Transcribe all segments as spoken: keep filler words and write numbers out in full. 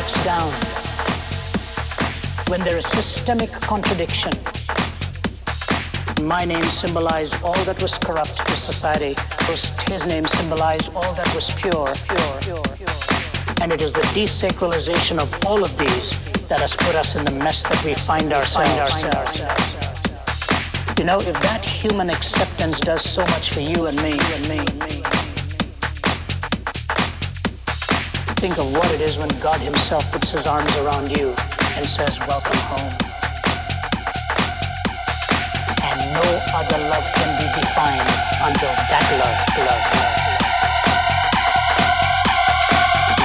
breaks down, when there is systemic contradiction, my name symbolized all that was corrupt to society, his name symbolized all that was pure, pure. And it is the desacralization of all of these that has put us in the mess that we find ourselves. Find ourselves. You know, if that human acceptance does so much for you and me, and me, think of what it is when God himself puts his arms around you and says, welcome home. And no other love can be defined until that love, love, love.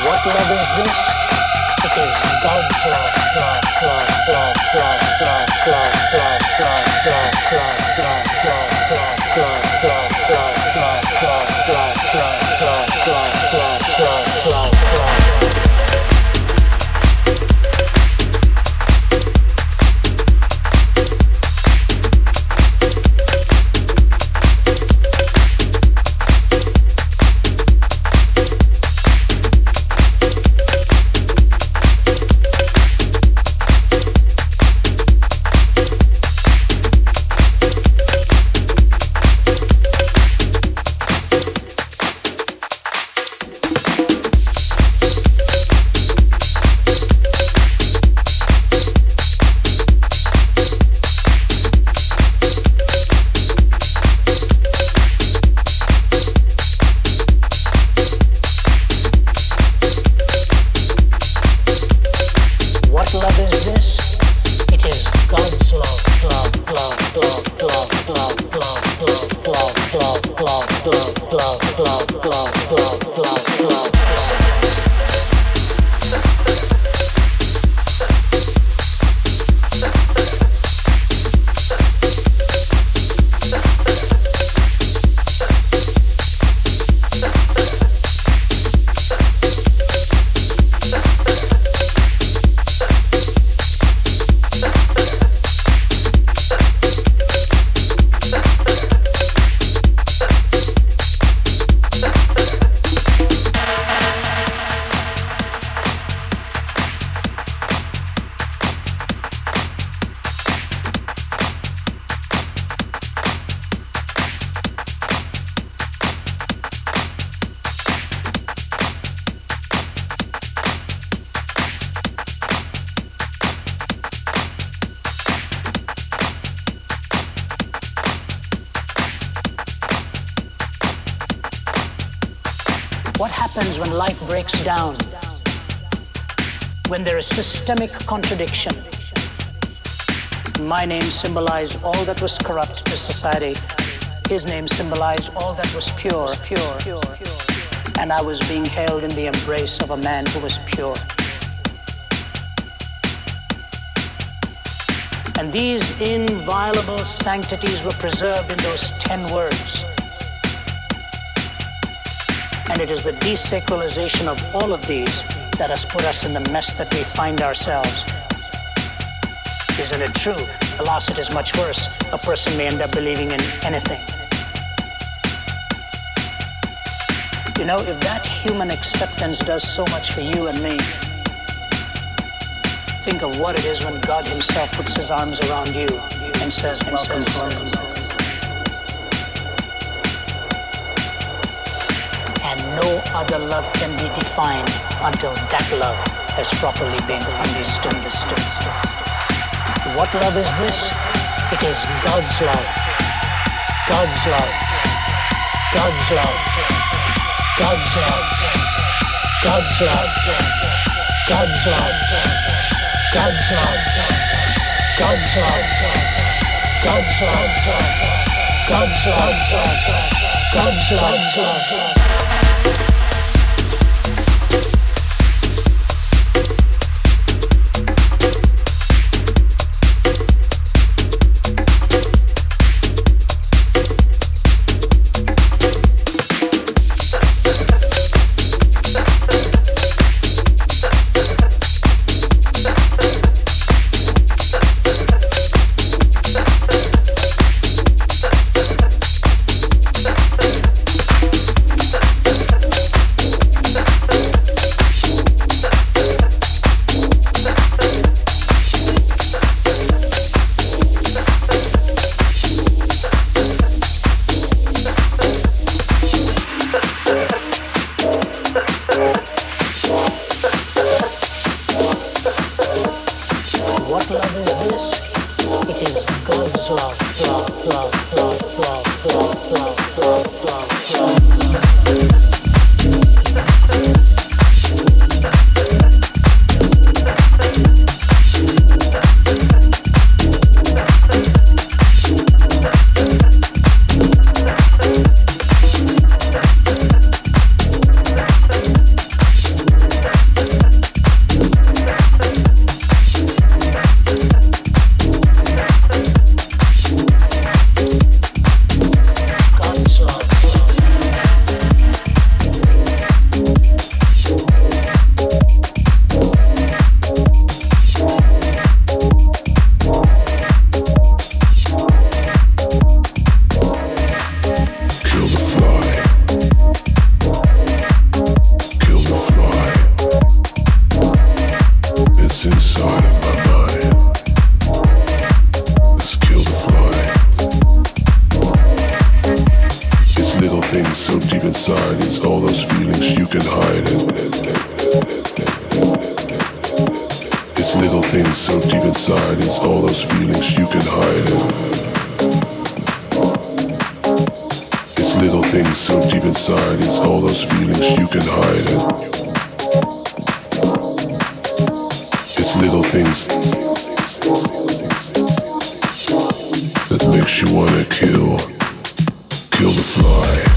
What love is this? It is God's love, love, love, love, love, love, love, love, love, love, love, love, love, love, love, love, love, love, love, love, love, love, love, love, love, love, love. Down, when there is systemic contradiction, my name symbolized all that was corrupt to society, his name symbolized all that was pure, pure, and I was being held in the embrace of a man who was pure. And these inviolable sanctities were preserved in those ten words. And it is the desacralization of all of these that has put us in the mess that we find ourselves. Isn't it true? Alas, it is much worse. A person may end up believing in anything. You know, if that human acceptance does so much for you and me, think of what it is when God himself puts his arms around you and says, welcome home. No other love can be defined until that love has properly been understood. What love is this? It is God's love. God's love. God's love. God's love. God's love. God's love. God's love. God's love. God's love. God's love. God's love. God's love. inside. It's all those feelings, you can hide it. It's little things so deep inside. It's all those feelings, you can hide it. It's little things so deep inside. It's all those feelings, you can hide it. It's little things that makes you wanna kill, kill the fly.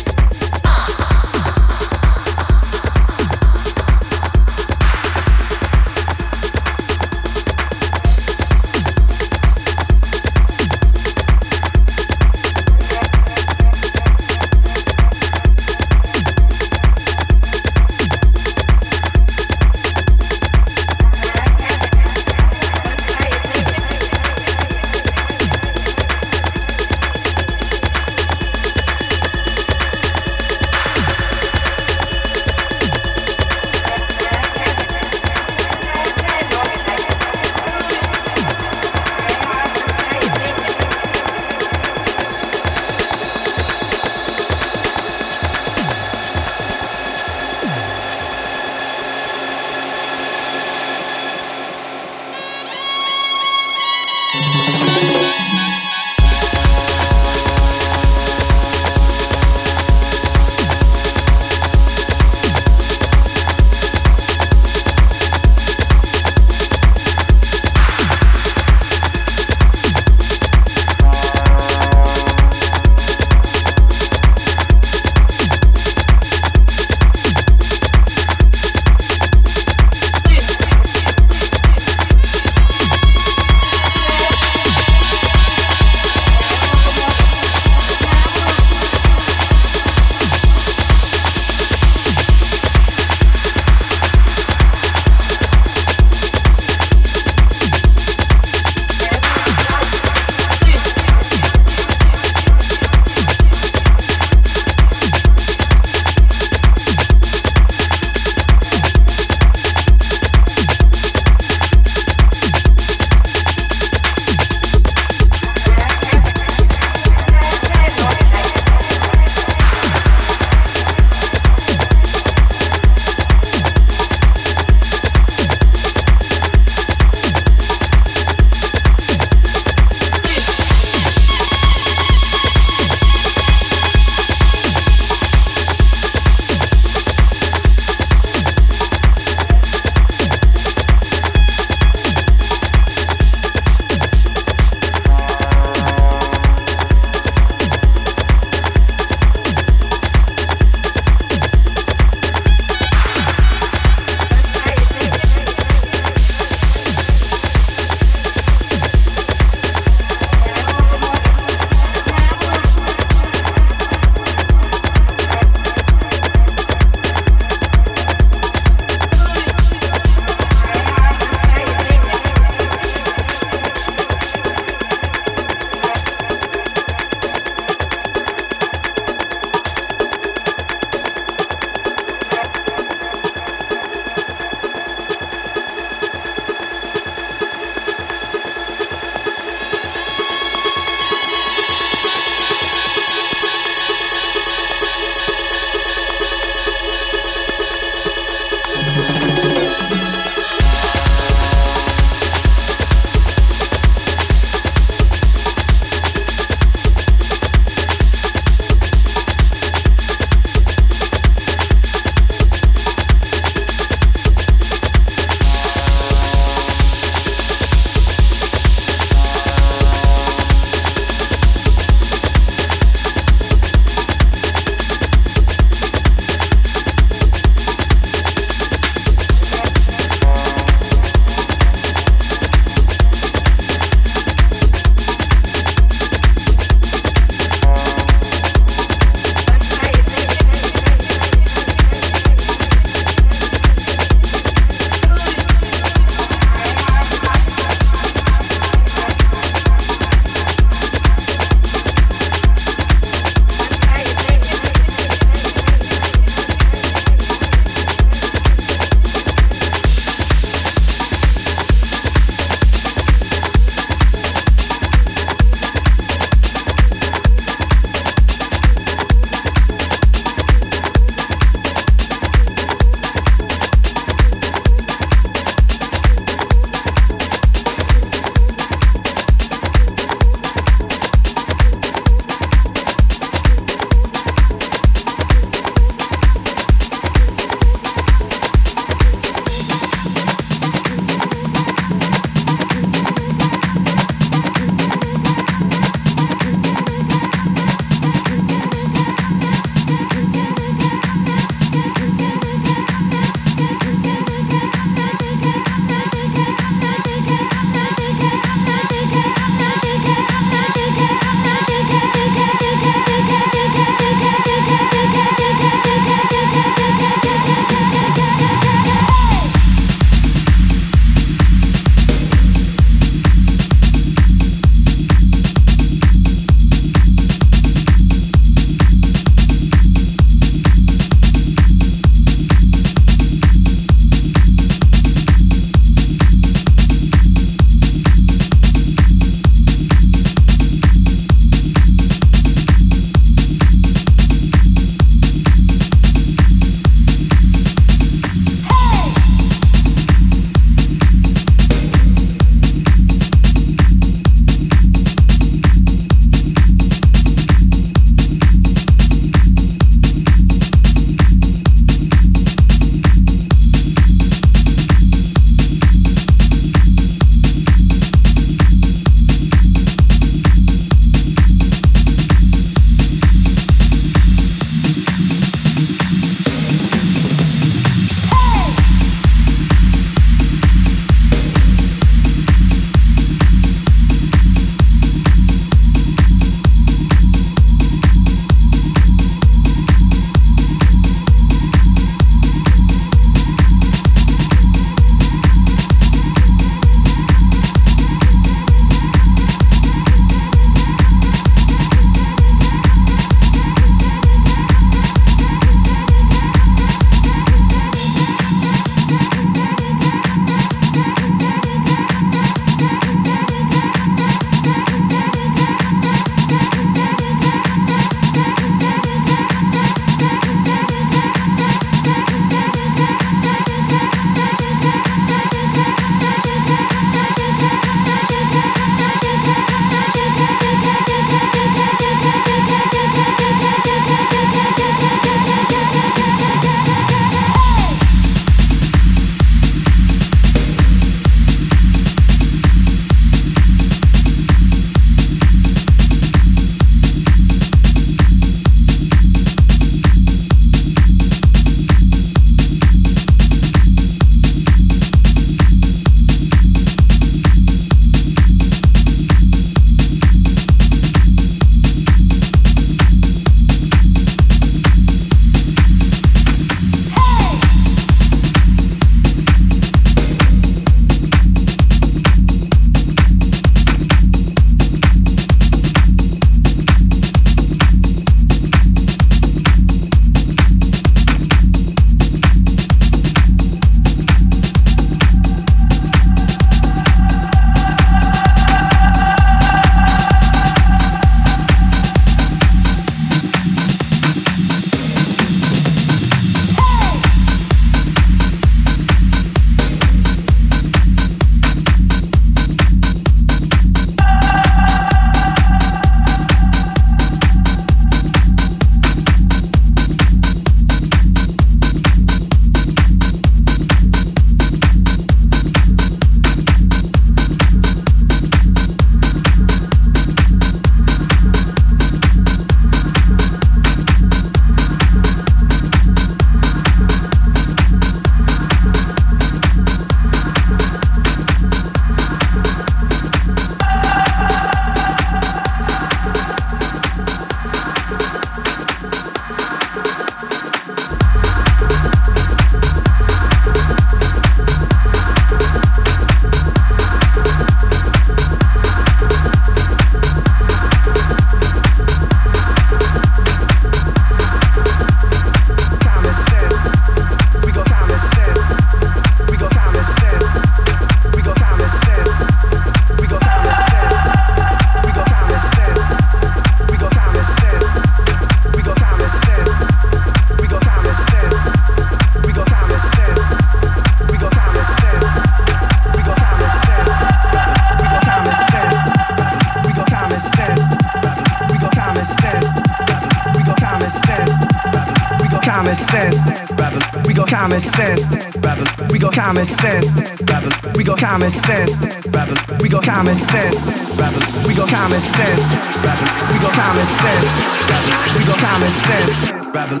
sense, rappers. We got common sense, rappers. We got common sense, rappers. We got common sense, rappers. We got common sense, rappers. We got common sense, rappers. We got common sense, rappers. We got common sense, rappers.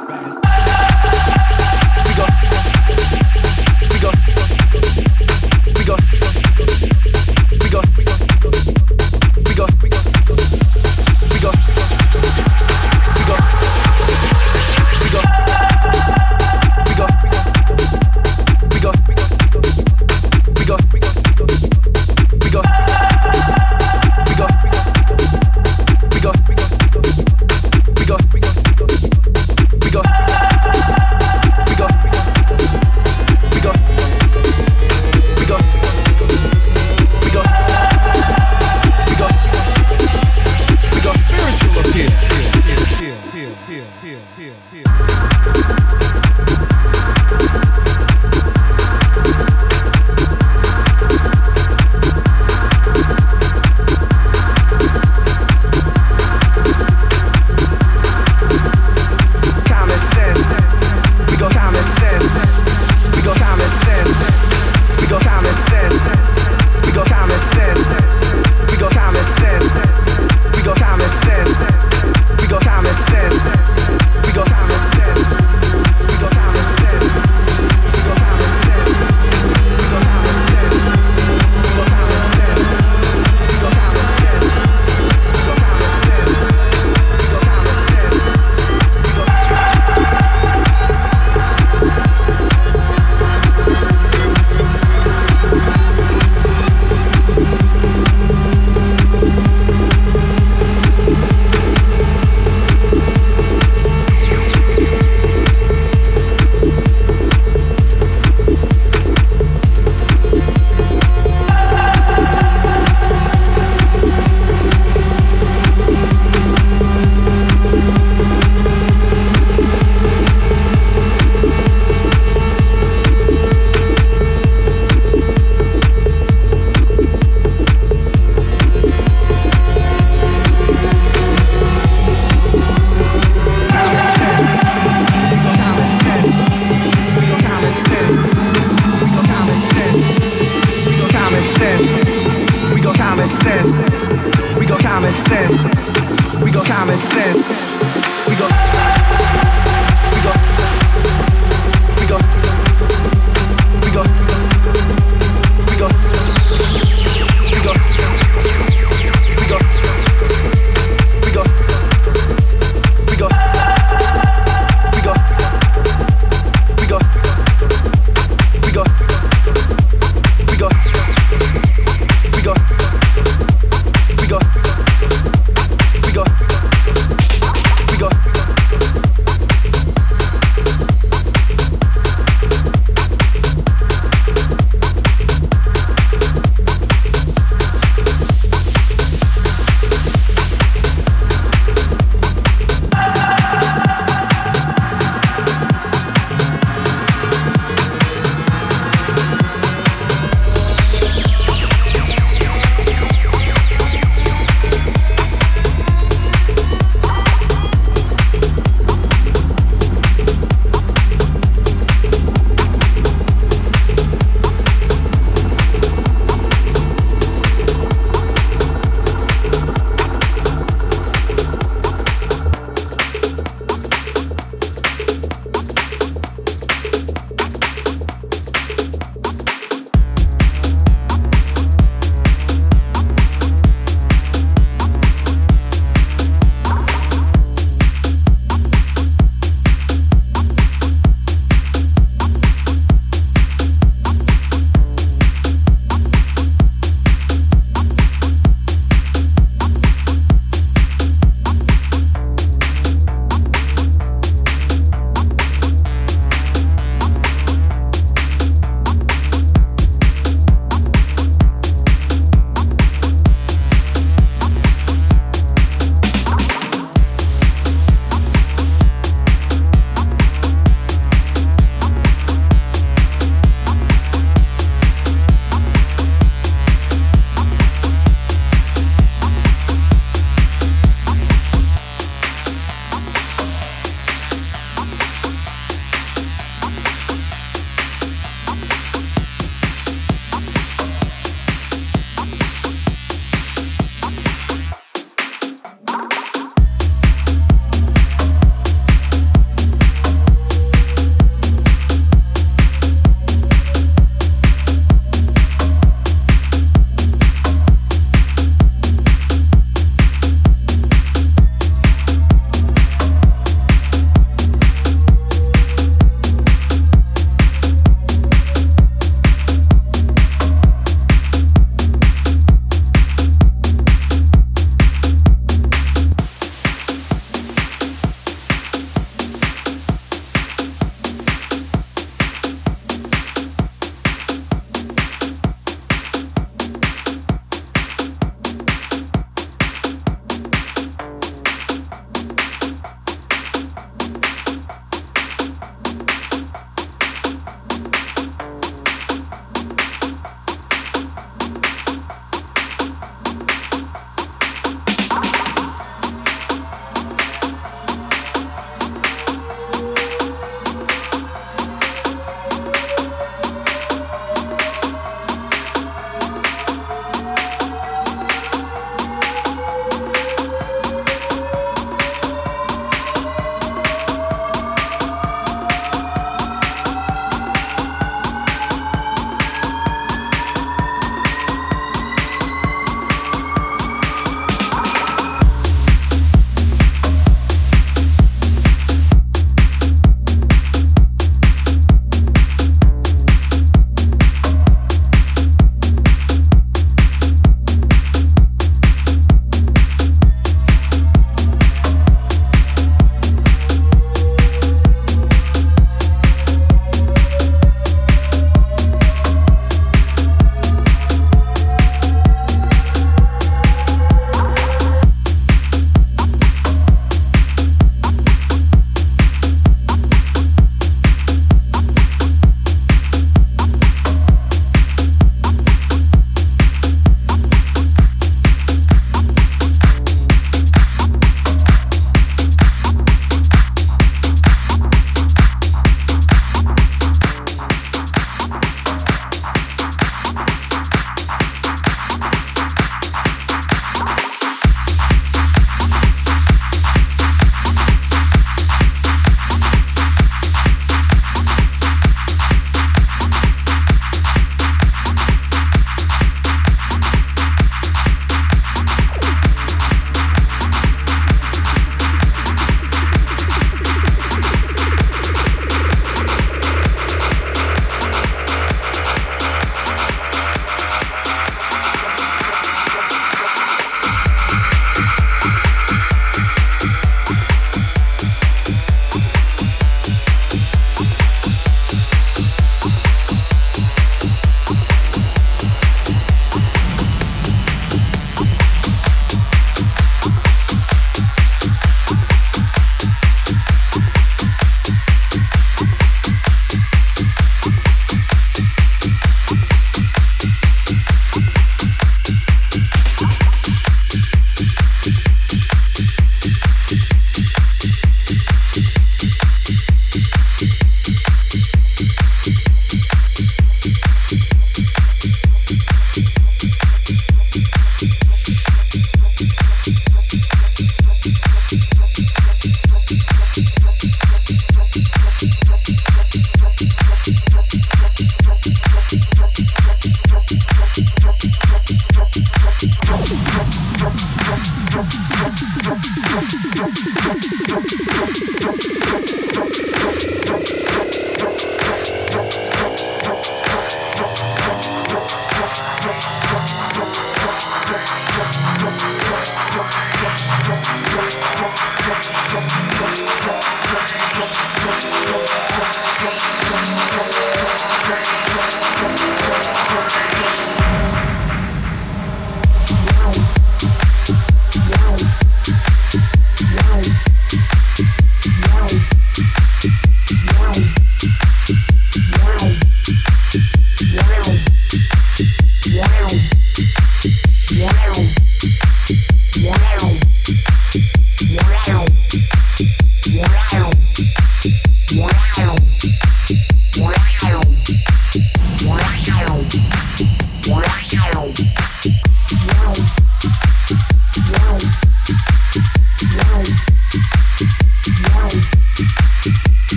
We got, we got, we got, we got, we got, we got, we got, we got, we got. We got, we got, we got, we got, we got, we got, we got, we got, we got, we got, we got, we got, we got.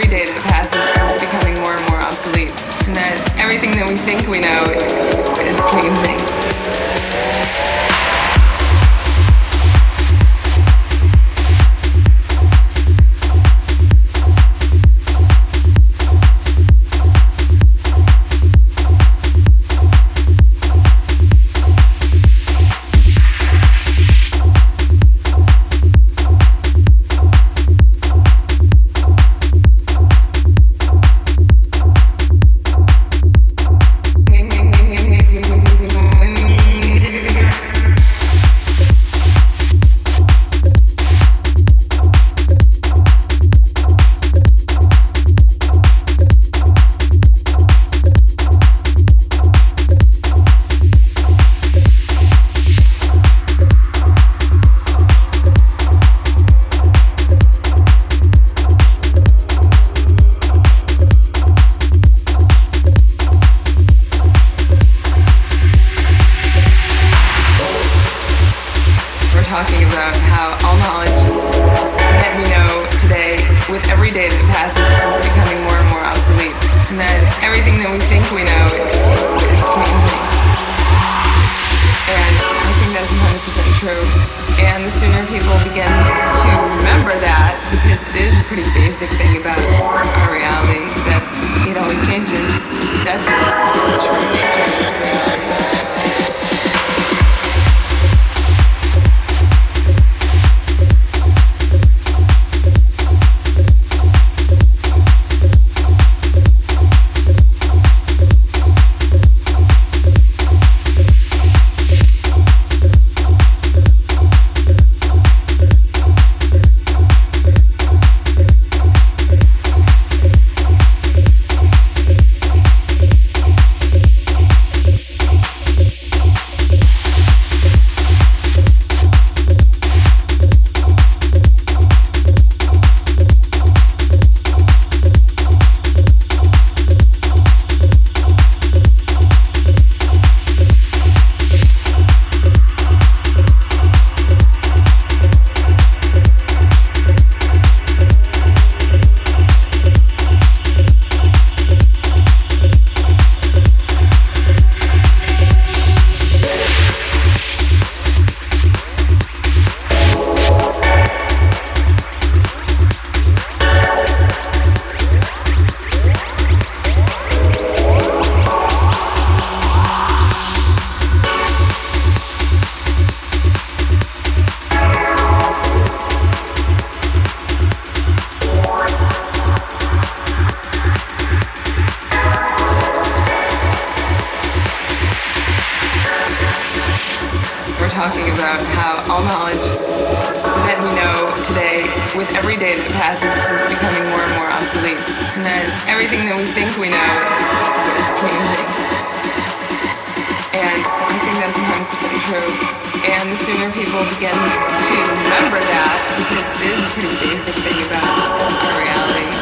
every day that passes is becoming more and more obsolete, and that everything that we think we know is changing. Begin to remember that, because it is a pretty basic thing about our reality.